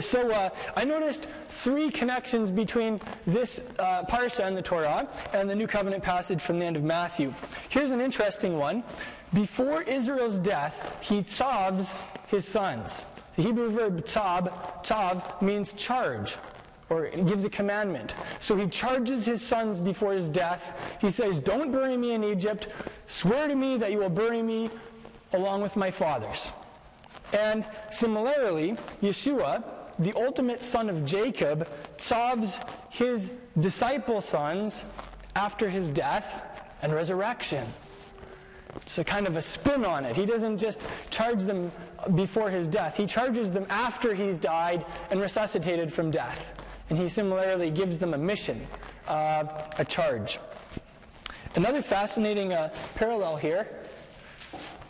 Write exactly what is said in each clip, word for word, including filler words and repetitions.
So uh, I noticed three connections between this uh, parsha in the Torah and the New Covenant passage from the end of Matthew. Here's an interesting one. Before Israel's death, he tzavs his sons. The Hebrew verb tzav, tzav means charge, or gives a commandment. So he charges his sons before his death. He says, don't bury me in Egypt. Swear to me that you will bury me along with my fathers. And similarly, Yeshua, the ultimate son of Jacob, tzavs his disciple sons after his death and resurrection. It's a kind of a spin on it. He doesn't just charge them before his death. He charges them after he's died and resuscitated from death. And he similarly gives them a mission, uh, a charge. Another fascinating uh, parallel here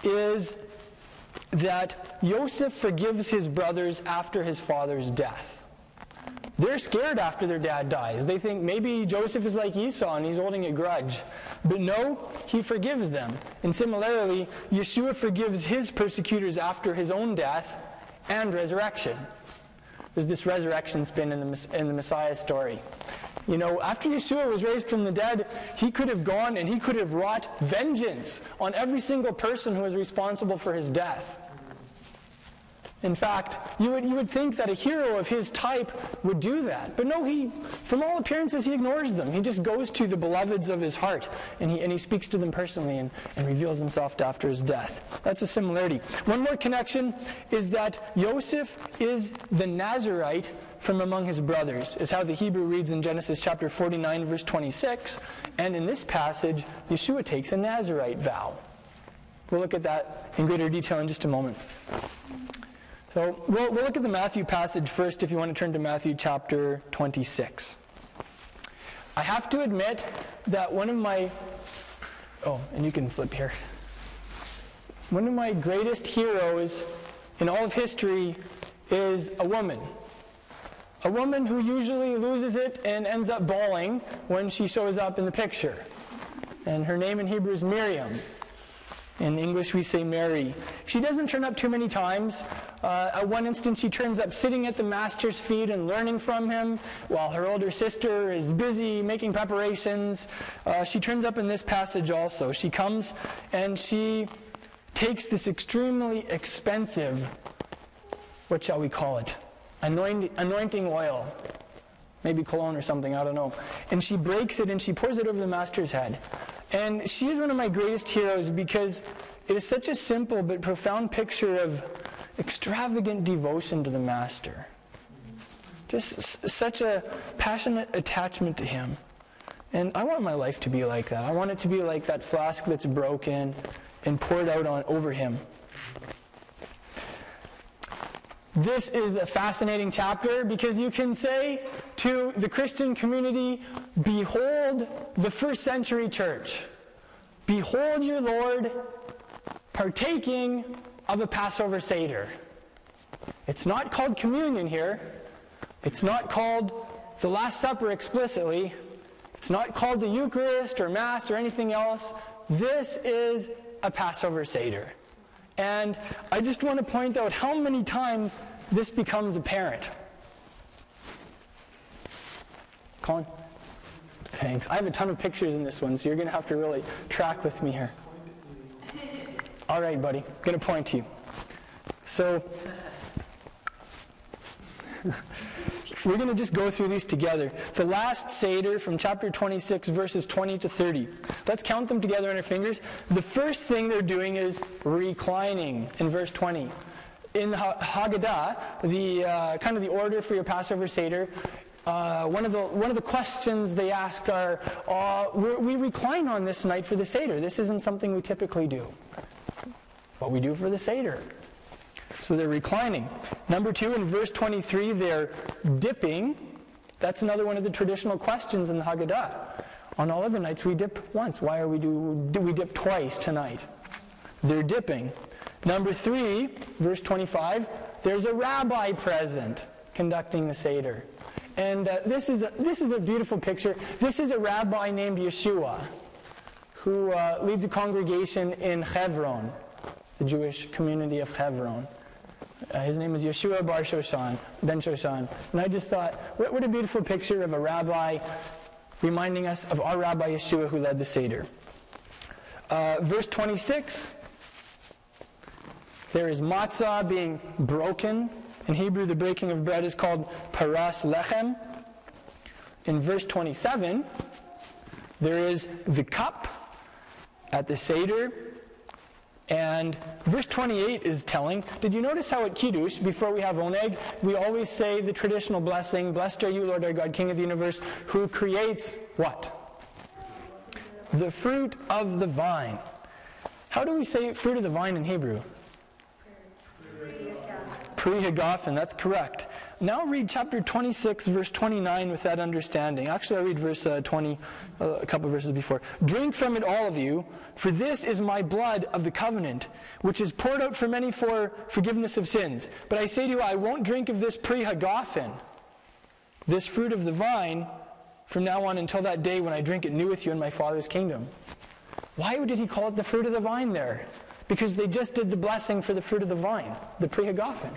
is that Yosef forgives his brothers after his father's death. They're scared after their dad dies. They think maybe Joseph is like Esau and he's holding a grudge. But no, he forgives them. And similarly, Yeshua forgives his persecutors after his own death and resurrection. There's this resurrection spin in the, in the Messiah story. You know, after Yeshua was raised from the dead, he could have gone and he could have wrought vengeance on every single person who was responsible for his death. In fact, you would, you would think that a hero of his type would do that. But no, he, from all appearances, he ignores them. He just goes to the beloveds of his heart, and he, and he speaks to them personally and, and reveals himself after his death. That's a similarity. One more connection is that Yosef is the Nazirite from among his brothers, is how the Hebrew reads in Genesis chapter forty-nine, verse twenty-six. And in this passage, Yeshua takes a Nazirite vow. We'll look at that in greater detail in just a moment. So we'll, we'll look at the Matthew passage first, if you want to turn to Matthew chapter twenty-six. I have to admit that one of my, oh, and you can flip here. One of my greatest heroes in all of history is a woman. A woman who usually loses it and ends up bawling when she shows up in the picture. And her name in Hebrew is Miriam. In English, we say Mary. She doesn't turn up too many times. Uh, at one instance, she turns up sitting at the master's feet and learning from him, while her older sister is busy making preparations. Uh, she turns up in this passage also. She comes and she takes this extremely expensive, what shall we call it, anointing oil, maybe cologne or something, I don't know. And she breaks it and she pours it over the master's head. And she is one of my greatest heroes because it is such a simple but profound picture of extravagant devotion to the Master. Just s- such a passionate attachment to him. And I want my life to be like that. I want it to be like that flask that's broken and poured out on over him. This is a fascinating chapter because you can say to the Christian community, behold the first century church. Behold your Lord partaking of a Passover Seder. It's not called communion here. It's not called the Last Supper explicitly. It's not called the Eucharist or Mass or anything else. This is a Passover Seder. And I just want to point out how many times this becomes apparent. Colin? Thanks. I have a ton of pictures in this one, so you're going to have to really track with me here. All right, buddy. I'm going to point to you. So we're going to just go through these together. The last Seder from chapter twenty-six, verses twenty to thirty. Let's count them together on our fingers. The first thing they're doing is reclining in verse twenty. In the Haggadah, the uh, kind of the order for your Passover Seder, uh, one of the one of the questions they ask are, uh, we recline on this night for the Seder. This isn't something we typically do. What we do for the Seder. So they're reclining. Number two, in verse twenty-three, they're dipping. That's another one of the traditional questions in the Haggadah. On all other nights, we dip once. Why are we do, do we dip twice tonight? They're dipping. Number three, verse twenty-five, there's a rabbi present conducting the Seder. And uh, this, is a, this is a beautiful picture. This is a rabbi named Yeshua who uh, leads a congregation in Hebron, the Jewish community of Hebron. Uh, his name is Yeshua Bar Shoshan, Ben Shoshan. And I just thought, what, what a beautiful picture of a rabbi reminding us of our Rabbi Yeshua who led the Seder. Uh, verse twenty-six, there is matzah being broken. In Hebrew, the breaking of bread is called paras lechem. In verse twenty-seven, there is the cup at the Seder. And verse twenty-eight is telling. Did you notice how at Kiddush, before we have Oneg, we always say the traditional blessing, blessed are you, Lord our God, King of the universe, who creates what? The fruit of the vine. How do we say fruit of the vine in Hebrew? Pri hagafen, that's correct. Now read chapter twenty-six, verse twenty-nine with that understanding. Actually, I'll read verse uh, twenty, uh, a couple of verses before. Drink from it, all of you, for this is my blood of the covenant, which is poured out for many for forgiveness of sins. But I say to you, I won't drink of this pri hagafen, this fruit of the vine, from now on until that day when I drink it new with you in my Father's kingdom. Why did he call it the fruit of the vine there? Because they just did the blessing for the fruit of the vine, the pri hagafen.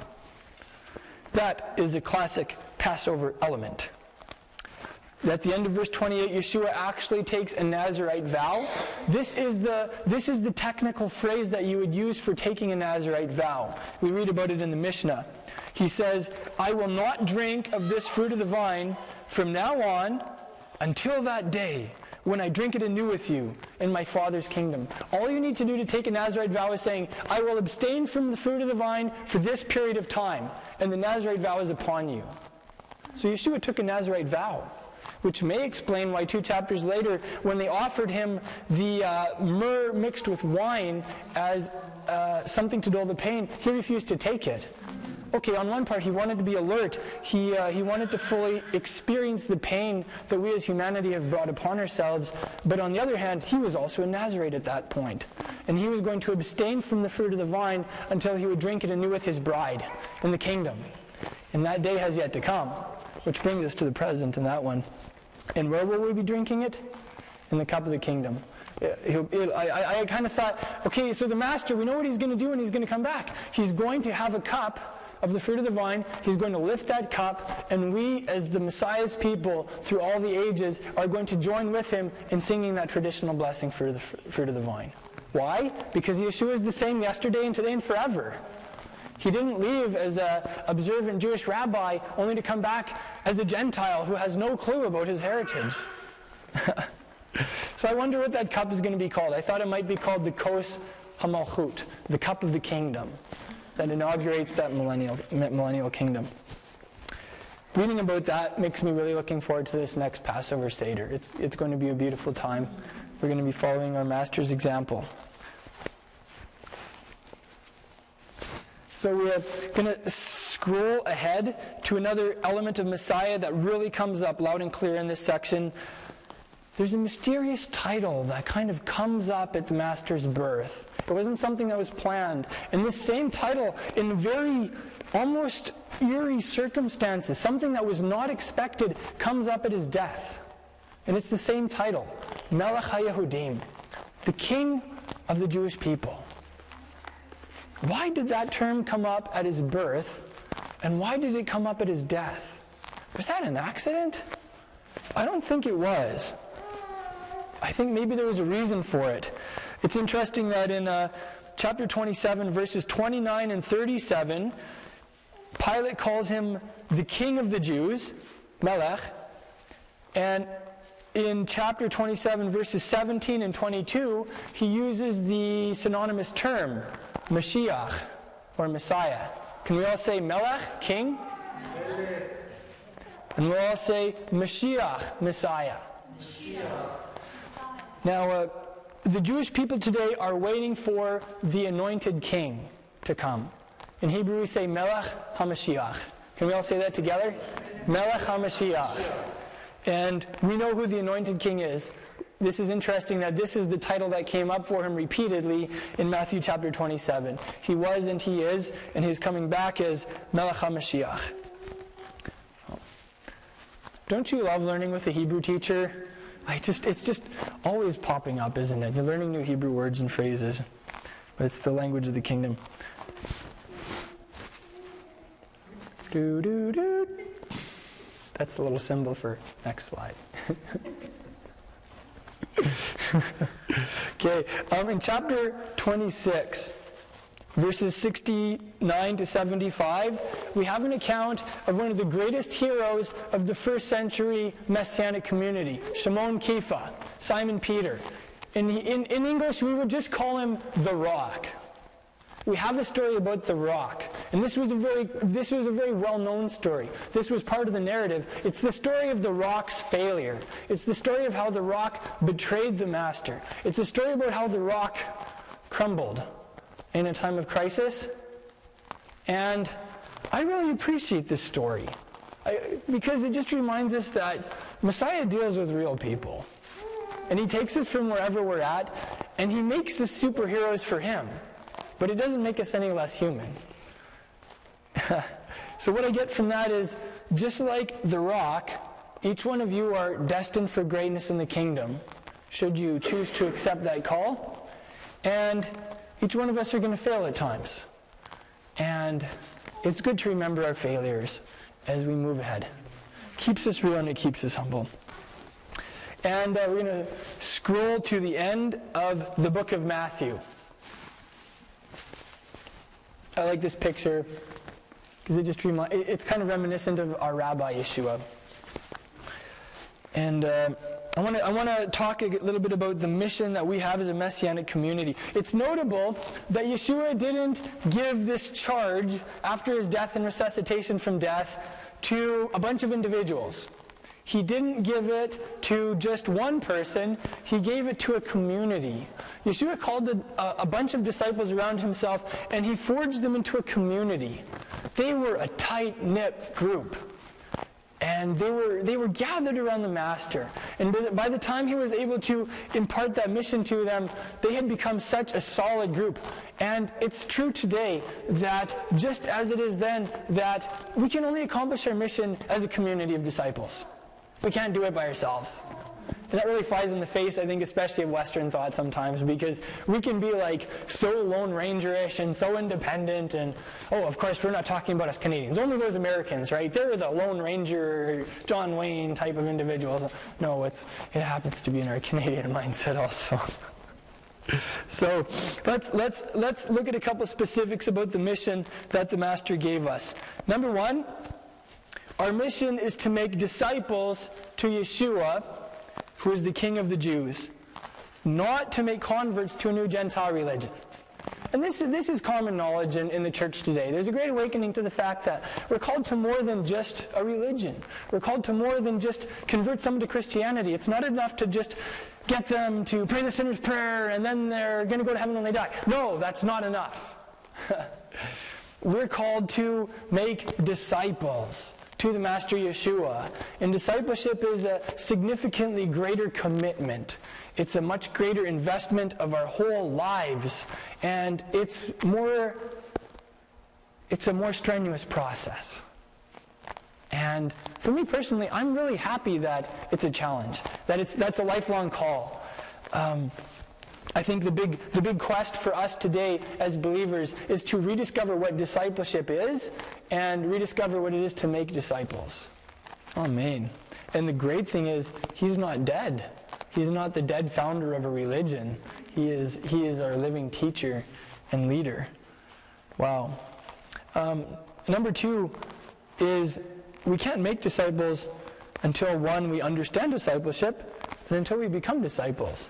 That is a classic Passover element. At the end of verse twenty-eight, Yeshua actually takes a Nazirite vow. This is the this is the technical phrase that you would use for taking a Nazirite vow. We read about it in the Mishnah. He says, I will not drink of this fruit of the vine from now on until that day when I drink it anew with you in my Father's kingdom. All you need to do to take a Nazirite vow is saying, I will abstain from the fruit of the vine for this period of time, and the Nazirite vow is upon you. So Yeshua took a Nazirite vow, which may explain why two chapters later, when they offered him the uh, myrrh mixed with wine as uh, something to dull the pain, he refused to take it. Okay, on one part, he wanted to be alert. He uh, he wanted to fully experience the pain that we as humanity have brought upon ourselves. But on the other hand, he was also a Nazirite at that point. And he was going to abstain from the fruit of the vine until he would drink it anew with his bride in the kingdom. And that day has yet to come, which brings us to the present in that one. And where will we be drinking it? In the cup of the kingdom. He'll, he'll, I, I kind of thought, okay, so the Master, we know what he's going to do when he's going to come back. He's going to have a cup of the fruit of the vine, he's going to lift that cup, and we, as the Messiah's people, through all the ages, are going to join with him in singing that traditional blessing for the fruit of the vine. Why? Because Yeshua is the same yesterday and today and forever. He didn't leave as an observant Jewish rabbi, only to come back as a Gentile who has no clue about his heritage. So I wonder what that cup is going to be called. I thought it might be called the Kos Hamalchut, the cup of the kingdom, that inaugurates that millennial, millennial kingdom. Reading about that makes me really looking forward to this next Passover Seder. It's, it's going to be a beautiful time. We're going to be following our Master's example. So we're going to scroll ahead to another element of Messiah that really comes up loud and clear in this section. There's a mysterious title that kind of comes up at the Master's birth. It wasn't something that was planned. And this same title, in very almost eerie circumstances, something that was not expected, comes up at his death. And it's the same title, Melech HaYehudim, the King of the Jewish people. Why did that term come up at his birth, and why did it come up at his death? Was that an accident? I don't think it was. I think maybe there was a reason for it. It's interesting that in uh, chapter twenty-seven, verses twenty-nine and thirty-seven, Pilate calls him the King of the Jews, Melech. And in chapter twenty-seven, verses seventeen and twenty-two, he uses the synonymous term, Mashiach, or Messiah. Can we all say Melech, King? And we'll all say Mashiach, Messiah. Mashiach. Now, uh, the Jewish people today are waiting for the anointed king to come. In Hebrew we say Melech HaMashiach. Can we all say that together? Melech HaMashiach. And we know who the anointed king is. This is interesting that this is the title that came up for him repeatedly in Matthew chapter twenty-seven. He was and he is, and he's coming back as Melech HaMashiach. Don't you love learning with a Hebrew teacher? I just, it's just always popping up, isn't it? You're learning new Hebrew words and phrases, but it's the language of the kingdom. Do, do, do. That's a little symbol for next slide. Okay, um, in chapter twenty-six, verses sixty-nine to seventy-five, we have an account of one of the greatest heroes of the first century Messianic community, Shimon Kifa, Simon Peter. In, in, in English, we would just call him the Rock. We have a story about the Rock, and this was a very, this was a very well-known story. This was part of the narrative. It's the story of the Rock's failure. It's the story of how the Rock betrayed the Master. It's a story about how the Rock crumbled in a time of crisis. And I really appreciate this story I, because it just reminds us that Messiah deals with real people, and he takes us from wherever we're at, and he makes us superheroes for him. But it doesn't make us any less human. So what I get from that is, just like the Rock, each one of you are destined for greatness in the kingdom, should you choose to accept that call. And each one of us are going to fail at times. And it's good to remember our failures as we move ahead. It keeps us real and it keeps us humble. And uh, we're going to scroll to the end of the book of Matthew. I like this picture because it just reminds, it's kind of reminiscent of our Rabbi Yeshua. And uh, I want to I want to talk a little bit about the mission that we have as a Messianic community. It's notable that Yeshua didn't give this charge after his death and resuscitation from death to a bunch of individuals. He didn't give it to just one person. He gave it to a community. Yeshua called a, a bunch of disciples around himself, and he forged them into a community. They were a tight-knit group. And they were, they were gathered around the Master. And by the time he was able to impart that mission to them, they had become such a solid group. And it's true today that, just as it is then, that we can only accomplish our mission as a community of disciples. We can't do it by ourselves. And that really flies in the face, I think, especially of Western thought sometimes, because we can be like so Lone Ranger-ish and so independent, and oh, of course, we're not talking about us Canadians. Only those Americans, right? They're the Lone Ranger, John Wayne type of individuals. No, it's it happens to be in our Canadian mindset also. So let's let's let's look at a couple specifics about the mission that the Master gave us. Number one. Our mission is to make disciples to Yeshua, who is the King of the Jews, not to make converts to a new Gentile religion. And this is, this is common knowledge in, in the church today. There's a great awakening to the fact that we're called to more than just a religion. We're called to more than just convert someone to Christianity. It's not enough to just get them to pray the sinner's prayer and then they're going to go to heaven when they die. No, that's not enough. We're called to make disciples to the Master Yeshua. And discipleship is a significantly greater commitment. It's a much greater investment of our whole lives. And it's more, it's a more strenuous process. And for me personally, I'm really happy that it's a challenge, that it's that's a lifelong call. Um, I think the big, the big quest for us today as believers is to rediscover what discipleship is and rediscover what it is to make disciples. Amen. And the great thing is, he's not dead. He's not the dead founder of a religion. He is, he is our living teacher and leader. Wow. Um, number two is we can't make disciples until, one, we understand discipleship and until we become disciples.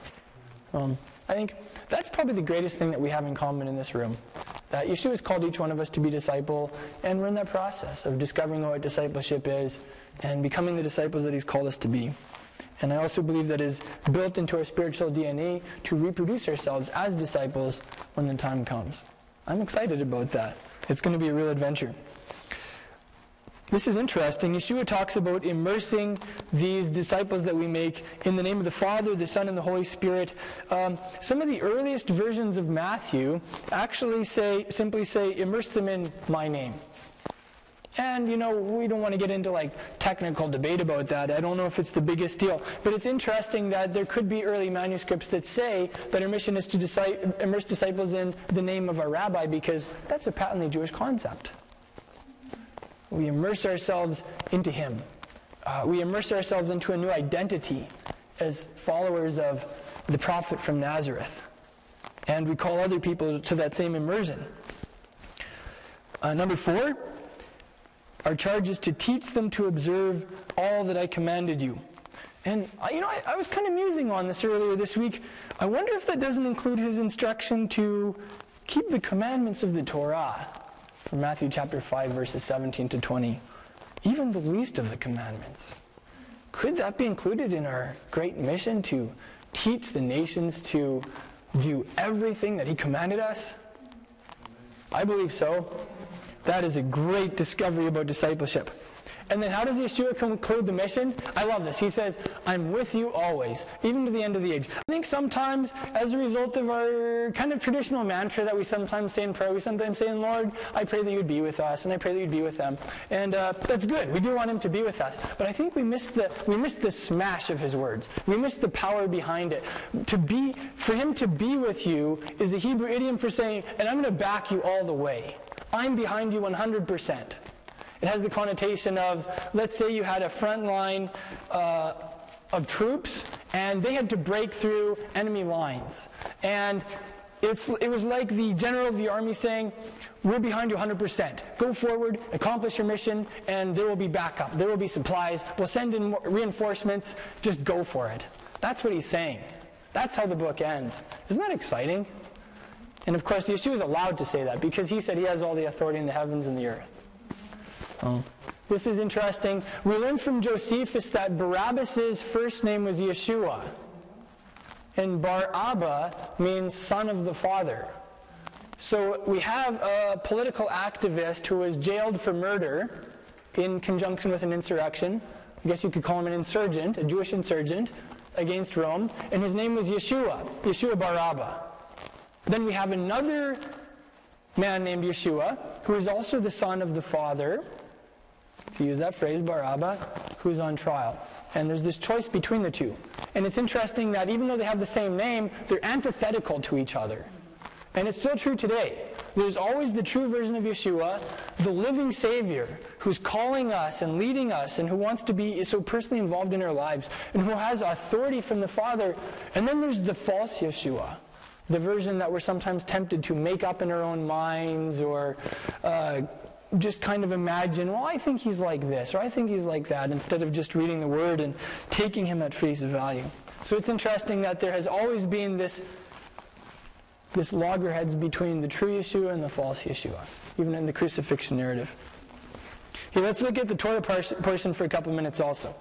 Um, I think that's probably the greatest thing that we have in common in this room. That Yeshua has called each one of us to be disciple, and we're in that process of discovering what discipleship is and becoming the disciples that he's called us to be. And I also believe that is built into our spiritual D N A to reproduce ourselves as disciples when the time comes. I'm excited about that. It's going to be a real adventure. This is interesting. Yeshua talks about immersing these disciples that we make in the name of the Father, the Son, and the Holy Spirit. Um, some of the earliest versions of Matthew actually say, simply say, immerse them in my name. And, you know, we don't want to get into, like, technical debate about that. I don't know if it's the biggest deal. But it's interesting that there could be early manuscripts that say that our mission is to deci- immerse disciples in the name of our rabbi, because that's a patently Jewish concept. We immerse ourselves into Him. Uh, we immerse ourselves into a new identity as followers of the prophet from Nazareth. And we call other people to that same immersion. Uh, number four, our charge is to teach them to observe all that I commanded you. And, you know, I, I was kind of musing on this earlier this week. I wonder if that doesn't include his instruction to keep the commandments of the Torah. From Matthew chapter five, verses seventeen to twenty. Even the least of the commandments. Could that be included in our great mission to teach the nations to do everything that He commanded us? I believe so. That is a great discovery about discipleship. And then how does Yeshua conclude the mission? I love this. He says, I'm with you always, even to the end of the age. I think sometimes, as a result of our kind of traditional mantra that we sometimes say in prayer, we sometimes say, Lord, I pray that you'd be with us, and I pray that you'd be with them. And uh, that's good. We do want Him to be with us. But I think we missed the we missed the smash of His words. We missed the power behind it. To be For Him to be with you is a Hebrew idiom for saying, and I'm going to back you all the way. I'm behind you one hundred percent. It has the connotation of, let's say you had a front line uh, of troops, and they had to break through enemy lines. And it's, it was like the general of the army saying, we're behind you one hundred percent. Go forward, accomplish your mission, and there will be backup. There will be supplies. We'll send in reinforcements. Just go for it. That's what he's saying. That's how the book ends. Isn't that exciting? And of course, Yeshua is allowed to say that because he said he has all the authority in the heavens and the earth. Oh. This is interesting. We learn from Josephus that Barabbas' first name was Yeshua. And Bar Abba means son of the father. So we have a political activist who was jailed for murder in conjunction with an insurrection. I guess you could call him an insurgent, a Jewish insurgent, against Rome. And his name was Yeshua, Yeshua Bar Abba. Then we have another man named Yeshua, who is also the son of the father, to use that phrase, Bar Abba, who's on trial. And there's this choice between the two. And it's interesting that even though they have the same name, they're antithetical to each other. And it's still true today. There's always the true version of Yeshua, the living Savior, who's calling us and leading us and who wants to be so personally involved in our lives and who has authority from the Father. And then there's the false Yeshua, the version that we're sometimes tempted to make up in our own minds or uh, just kind of imagine, well, I think he's like this, or I think he's like that, instead of just reading the Word and taking him at face value. So it's interesting that there has always been this, this loggerheads between the true Yeshua and the false Yeshua, even in the crucifixion narrative. Here, let's look at the Torah portion for a couple minutes also.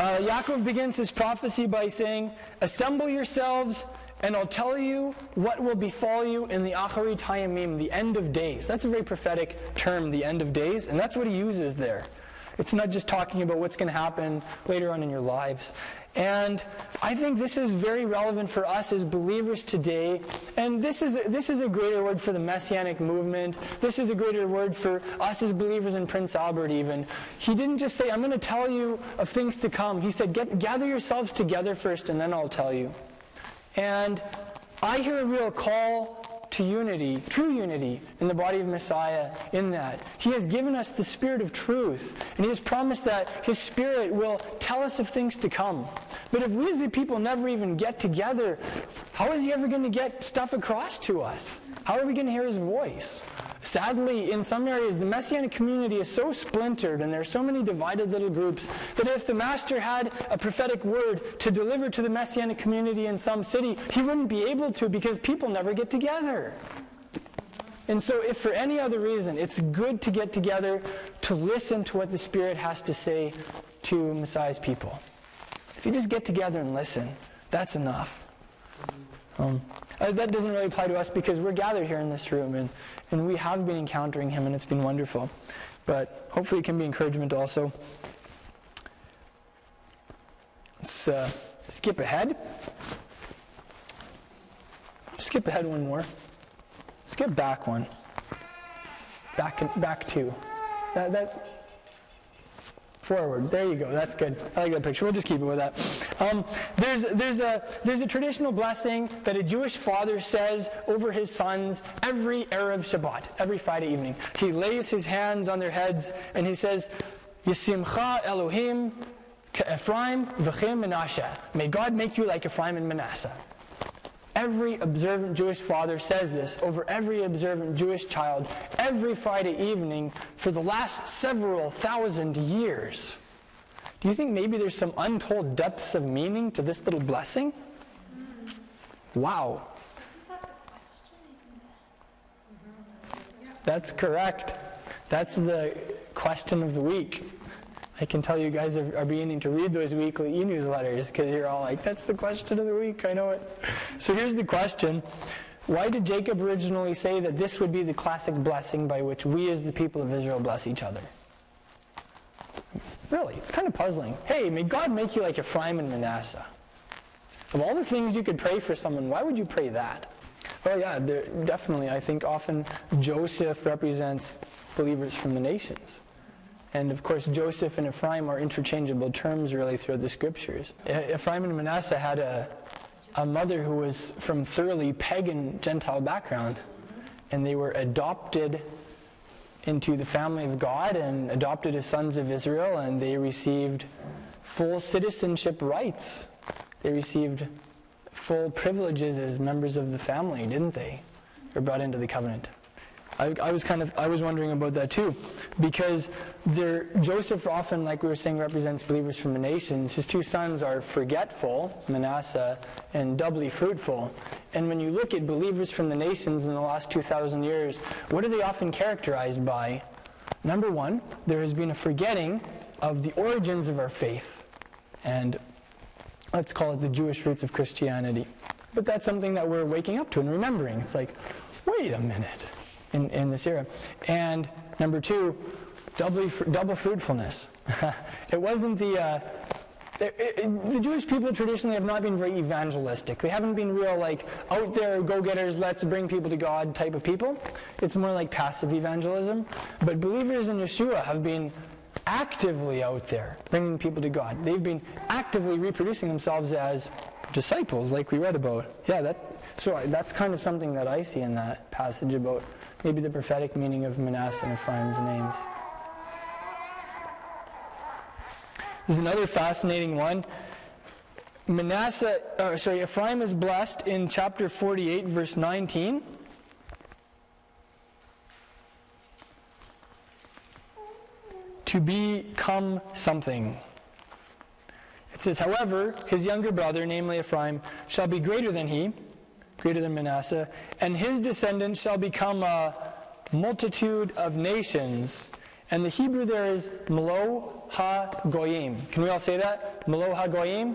Uh, Yaakov begins his prophecy by saying, assemble yourselves, and I'll tell you what will befall you in the Acharit Hayamim, the end of days. That's a very prophetic term, the end of days, and that's what he uses there. It's not just talking about what's going to happen later on in your lives. And I think this is very relevant for us as believers today. And this is, this is a greater word for the Messianic movement. This is a greater word for us as believers in Prince Albert even. He didn't just say, I'm going to tell you of things to come. He said, Get, gather yourselves together first and then I'll tell you. And I hear a real call to unity, true unity, in the body of Messiah in that. He has given us the Spirit of truth, and He has promised that His Spirit will tell us of things to come. But if we as the people never even get together, how is He ever going to get stuff across to us? How are we going to hear His voice? Sadly, in some areas, the Messianic community is so splintered and there are so many divided little groups that if the Master had a prophetic word to deliver to the Messianic community in some city, He wouldn't be able to because people never get together. And so if for any other reason, it's good to get together to listen to what the Spirit has to say to Messiah's people. If you just get together and listen, that's enough. Um, uh, that doesn't really apply to us because we're gathered here in this room and, and we have been encountering Him and it's been wonderful. But hopefully it can be encouragement also. Let's uh, skip ahead. Skip ahead one more. Skip back one. Back, back two. That, that, forward. There you go. That's good. I like that picture. We'll just keep it with that. Um, there's there's a there's a traditional blessing that a Jewish father says over his sons every erev Shabbat, every Friday evening. He lays his hands on their heads and he says, Yisimcha Elohim ke Ephraim v'chem Manasseh. May God make you like Ephraim and Manasseh. Every observant Jewish father says this over every observant Jewish child every Friday evening for the last several thousand years. Do you think maybe there's some untold depths of meaning to this little blessing? Wow. That's correct. That's the question of the week. I can tell you guys are, are beginning to read those weekly e-newsletters because you're all like, that's the question of the week, I know it. So here's the question. Why did Jacob originally say that this would be the classic blessing by which we as the people of Israel bless each other? Really, it's kind of puzzling. Hey, may God make you like Ephraim and Manasseh. Of all the things you could pray for someone, why would you pray that? Well, yeah, there, definitely. I think often Joseph represents believers from the nations. And of course, Joseph and Ephraim are interchangeable terms really throughout the scriptures. Ephraim and Manasseh had a, a mother who was from thoroughly pagan Gentile background. And they were adopted into the family of God and adopted as sons of Israel. And they received full citizenship rights. They received full privileges as members of the family, didn't they? They were brought into the covenant. I, I was kind of I was wondering about that too, because there, Joseph often, like we were saying, represents believers from the nations. His two sons are forgetful, Manasseh, and doubly fruitful. And when you look at believers from the nations in the last two thousand years, what are they often characterized by? Number one, there has been a forgetting of the origins of our faith, and let's call it the Jewish roots of Christianity. But that's something that we're waking up to and remembering. It's like, wait a minute. In, in this era. And number two, doubly, double fruitfulness. It wasn't the... Uh, it, it, the Jewish people traditionally have not been very evangelistic. They haven't been real, like, out there, go-getters, let's bring people to God type of people. It's more like passive evangelism. But believers in Yeshua have been actively out there, bringing people to God. They've been actively reproducing themselves as disciples, like we read about. Yeah, that. So that's kind of something that I see in that passage about maybe the prophetic meaning of Manasseh and Ephraim's names. There's another fascinating one. Manasseh, uh, sorry, Ephraim is blessed in chapter forty-eight, verse nineteen. To become something. It says, however, his younger brother, namely Ephraim, shall be greater than he, greater than Manasseh, and his descendants shall become a multitude of nations. And the Hebrew there is Melo ha Goyim. Can we all say that? Melo ha Goyim?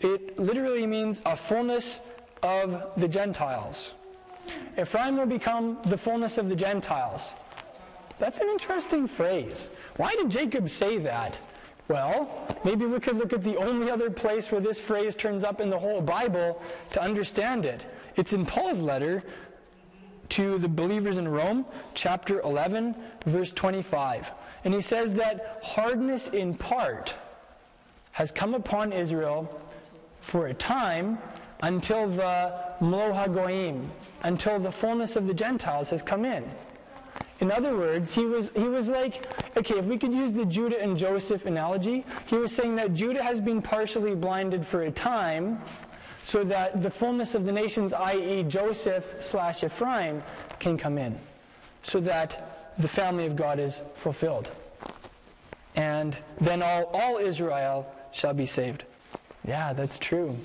It literally means a fullness of the Gentiles. Ephraim will become the fullness of the Gentiles. That's an interesting phrase. Why did Jacob say that? Well, maybe we could look at the only other place where this phrase turns up in the whole Bible to understand it. It's in Paul's letter to the believers in Rome, chapter eleven, verse twenty-five. And he says that hardness in part has come upon Israel for a time until the Melech HaGoyim, until the fullness of the Gentiles has come in. In other words, he was he was like, okay, if we could use the Judah and Joseph analogy, he was saying that Judah has been partially blinded for a time so that the fullness of the nations, that is. Joseph slash Ephraim, can come in so that the family of God is fulfilled. And then all, all Israel shall be saved. Yeah, that's true.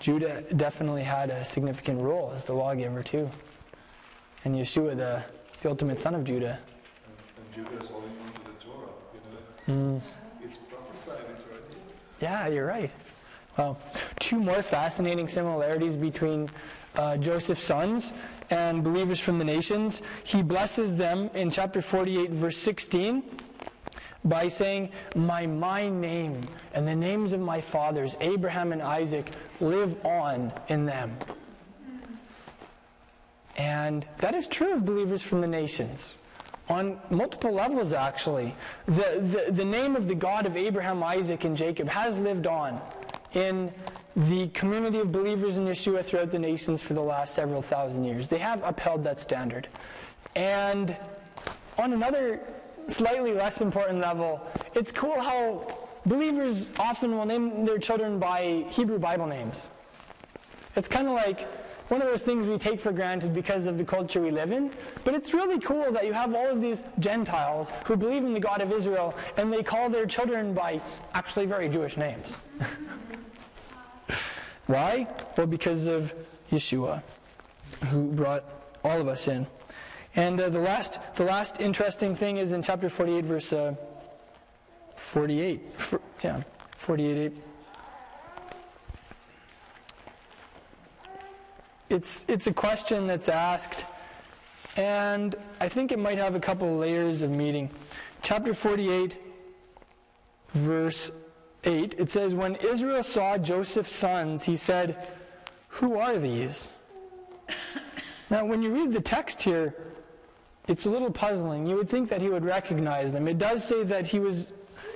Judah definitely had a significant role as the lawgiver too. And Yeshua, the... the ultimate son of Judah. And, and Judah is holding on to the Torah, you know. Mm. It's prophesied, it's already. Yeah, you're right. Well, two more fascinating similarities between uh, Joseph's sons and believers from the nations. He blesses them in chapter forty-eight, verse sixteen, by saying, my, my name and the names of my fathers, Abraham and Isaac, live on in them. And that is true of believers from the nations. on multiple levels actually. The, the, the name of the God of Abraham, Isaac, and Jacob has lived on in the community of believers in Yeshua throughout the nations for the last several thousand years. They have upheld that standard. And on another slightly less important level, it's cool how believers often will name their children by Hebrew Bible names. It's kind of like one of those things we take for granted because of the culture we live in, but it's really cool that you have all of these Gentiles who believe in the God of Israel, and they call their children by actually very Jewish names. Why? Well, because of Yeshua, who brought all of us in. And uh, the last the last interesting thing is in chapter forty-eight, verse uh, forty-eight. For, yeah, forty-eight eight. It's, it's a question that's asked, and I think it might have a couple layers of meaning. Chapter forty-eight, verse eight, it says, "When Israel saw Joseph's sons, he said, 'Who are these?'" Now, when you read the text here, it's a little puzzling. You would think that he would recognize them. It does say that he was,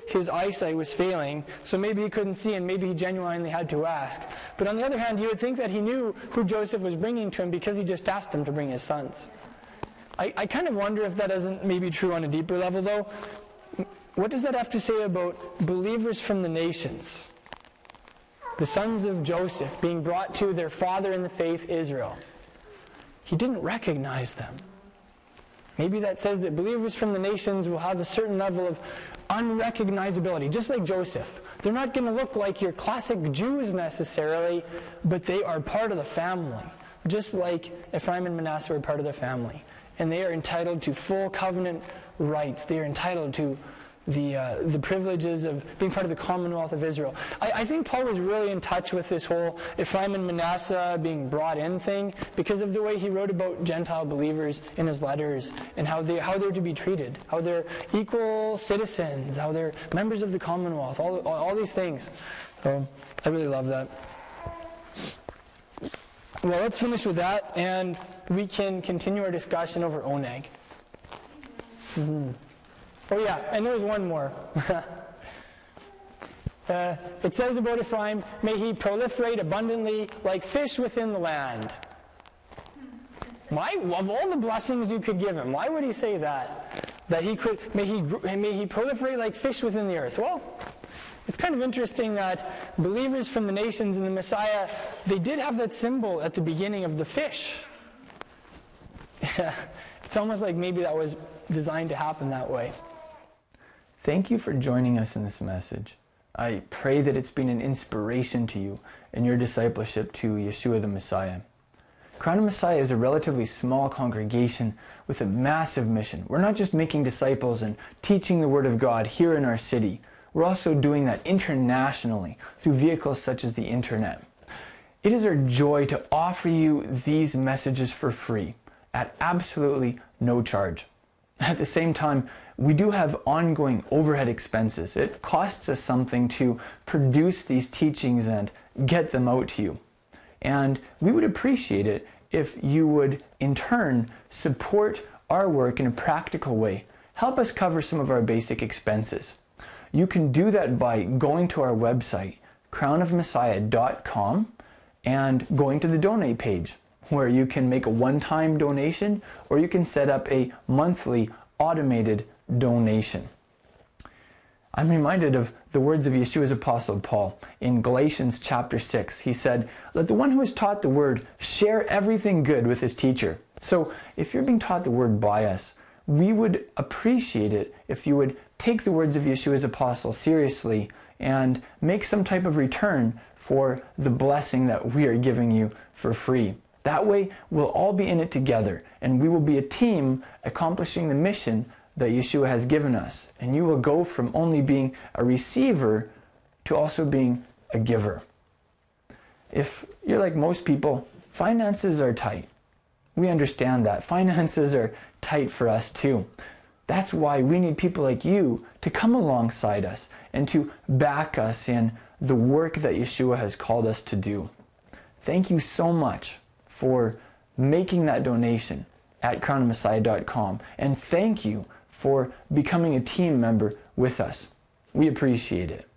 his eyesight was failing, so maybe he couldn't see, and maybe he genuinely had to ask. But on the other hand, you would think that he knew who Joseph was bringing to him because he just asked him to bring his sons. I, I kind of wonder if that isn't maybe true on a deeper level, though. What does that have to say about believers from the nations? The sons of Joseph being brought to their father in the faith, Israel. He didn't recognize them. Maybe that says that believers from the nations will have a certain level of unrecognizability, just like Joseph. They're not going to look like your classic Jews necessarily, but they are part of the family, just like Ephraim and Manasseh are part of the family. And they are entitled to full covenant rights. They are entitled to the uh, the privileges of being part of the Commonwealth of Israel. I, I think Paul was really in touch with this whole Ephraim and Manasseh being brought in thing because of the way he wrote about Gentile believers in his letters and how they how they're to be treated, how they're equal citizens, how they're members of the Commonwealth, all all, all these things. So I really love that. Well, let's finish with that, and we can continue our discussion over Oneg. Mm-hmm. Oh yeah, and there's one more. uh, it says about Ephraim, "May he proliferate abundantly like fish within the land." Why, of all the blessings you could give him, why would he say that? That he could, may he, may he proliferate like fish within the earth. Well, it's kind of interesting that believers from the nations and the Messiah, they did have that symbol at the beginning of the fish. It's almost like maybe that was designed to happen that way. Thank you for joining us in this message. I pray that it's been an inspiration to you in your discipleship to Yeshua the Messiah. Crown of Messiah is a relatively small congregation with a massive mission. We're not just making disciples and teaching the Word of God here in our city. We're also doing that internationally through vehicles such as the internet. It is our joy to offer you these messages for free at absolutely no charge. At the same time, we do have ongoing overhead expenses. It costs us something to produce these teachings and get them out to you. And we would appreciate it if you would, in turn, support our work in a practical way. Help us cover some of our basic expenses. You can do that by going to our website, crown of messiah dot com, and going to the donate page, where you can make a one-time donation, or you can set up a monthly automated donation. I'm reminded of the words of Yeshua's apostle Paul in Galatians chapter six. He said, "Let the one who is taught the word share everything good with his teacher." So if you're being taught the word by us, we would appreciate it if you would take the words of Yeshua's apostle seriously and make some type of return for the blessing that we are giving you for free. That way, we'll all be in it together, and we will be a team accomplishing the mission that Yeshua has given us. And you will go from only being a receiver to also being a giver. If you're like most people, finances are tight. We understand that. Finances are tight for us too. That's why we need people like you to come alongside us and to back us in the work that Yeshua has called us to do. Thank you so much for making that donation, at crown of messiah dot com. And thank you for becoming a team member with us. We appreciate it.